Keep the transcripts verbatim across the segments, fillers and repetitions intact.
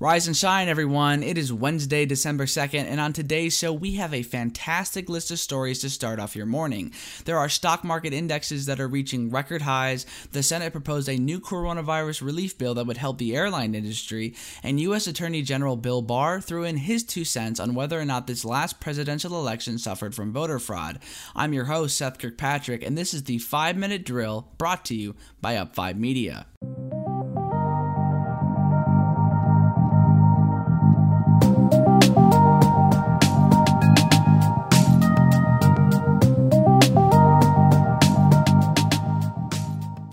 Rise and shine, everyone. It is Wednesday, December second, and on today's show, we have a fantastic list of stories to start off your morning. There are stock market indexes that are reaching record highs, the Senate proposed a new coronavirus relief bill that would help the airline industry, and U S Attorney General Bill Barr threw in his two cents on whether or not this last presidential election suffered from voter fraud. I'm your host, Seth Kirkpatrick, and this is the five-Minute Drill brought to you by Up five Media.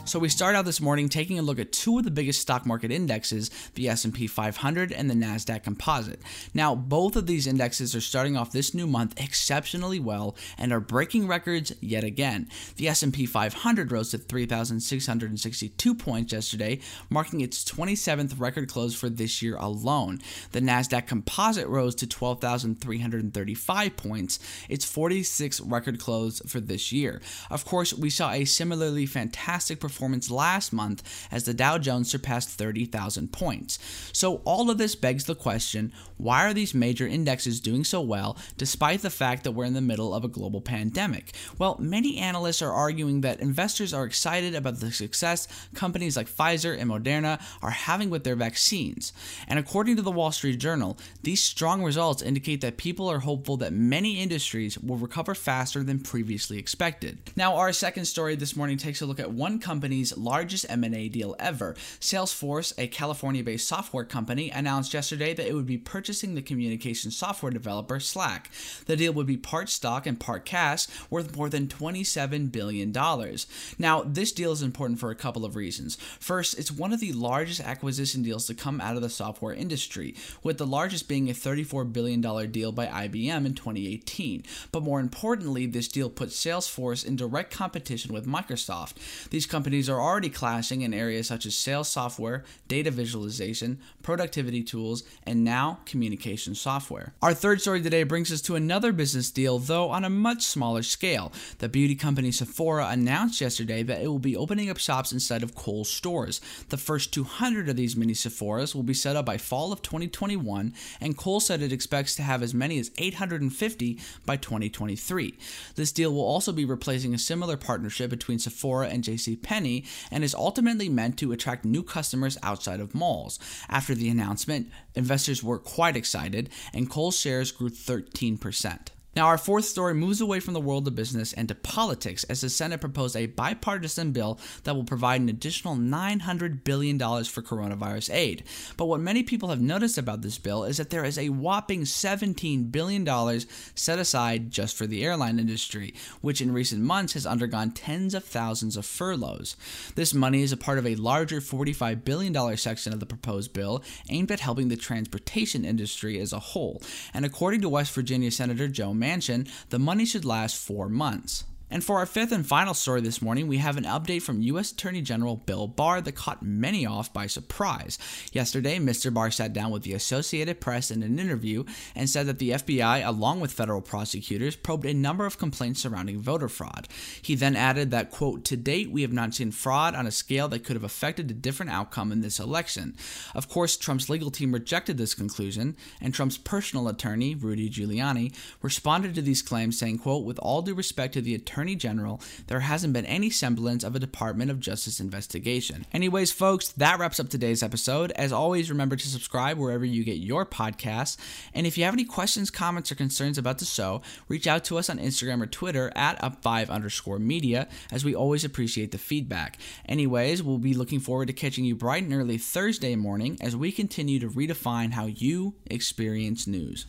So we start out this morning taking a look at two of the biggest stock market indexes, the S and P five hundred and the Nasdaq Composite. Now, both of these indexes are starting off this new month exceptionally well and are breaking records yet again. The S and P five hundred rose to three thousand six hundred sixty-two points yesterday, marking its twenty-seventh record close for this year alone. The Nasdaq Composite rose to twelve thousand three hundred thirty-five points, its forty-sixth record close for this year. Of course, we saw a similarly fantastic performance last month as the Dow Jones surpassed thirty thousand points. So all of this begs the question, why are these major indexes doing so well despite the fact that we're in the middle of a global pandemic? Well, many analysts are arguing that investors are excited about the success companies like Pfizer and Moderna are having with their vaccines. And according to the Wall Street Journal, these strong results indicate that people are hopeful that many industries will recover faster than previously expected. Now, our second story this morning takes a look at one company largest M and A deal ever. Salesforce, a California-based software company, announced yesterday that it would be purchasing the communication software developer Slack. The deal would be part stock and part cash, worth more than twenty-seven billion dollars. Now, this deal is important for a couple of reasons. First, it's one of the largest acquisition deals to come out of the software industry, with the largest being a thirty-four billion dollars deal by I B M in twenty eighteen. But more importantly, this deal puts Salesforce in direct competition with Microsoft. These companies are already clashing in areas such as sales software, data visualization, productivity tools, and now communication software. Our third story today brings us to another business deal, though on a much smaller scale. The beauty company Sephora announced yesterday that it will be opening up shops inside of Kohl's stores. The first two hundred of these mini Sephoras will be set up by fall of twenty twenty-one, and Kohl's said it expects to have as many as eight hundred fifty by twenty twenty-three. This deal will also be replacing a similar partnership between Sephora and JCPenney, and is ultimately meant to attract new customers outside of malls. After the announcement, investors were quite excited, and Kohl's shares grew thirteen percent. Now, our fourth story moves away from the world of business and to politics as the Senate proposed a bipartisan bill that will provide an additional nine hundred billion dollars for coronavirus aid. But what many people have noticed about this bill is that there is a whopping seventeen billion dollars set aside just for the airline industry, which in recent months has undergone tens of thousands of furloughs. This money is a part of a larger forty-five billion dollars section of the proposed bill aimed at helping the transportation industry as a whole. And according to West Virginia Senator Joe Mansion, Mansion, the money should last four months. And for our fifth and final story this morning, we have an update from U S Attorney General Bill Barr that caught many off by surprise. Yesterday, Mister Barr sat down with the Associated Press in an interview and said that the F B I, along with federal prosecutors, probed a number of complaints surrounding voter fraud. He then added that, quote, "To date, we have not seen fraud on a scale that could have affected a different outcome in this election." Of course, Trump's legal team rejected this conclusion, and Trump's personal attorney, Rudy Giuliani, responded to these claims saying, quote, "With all due respect to the attorney Attorney General, there hasn't been any semblance of a Department of Justice investigation." Anyways, folks, that wraps up today's episode. As always, remember to subscribe wherever you get your podcasts. And if you have any questions, comments, or concerns about the show, reach out to us on Instagram or Twitter at up five underscore media, as we always appreciate the feedback. Anyways, we'll be looking forward to catching you bright and early Thursday morning as we continue to redefine how you experience news.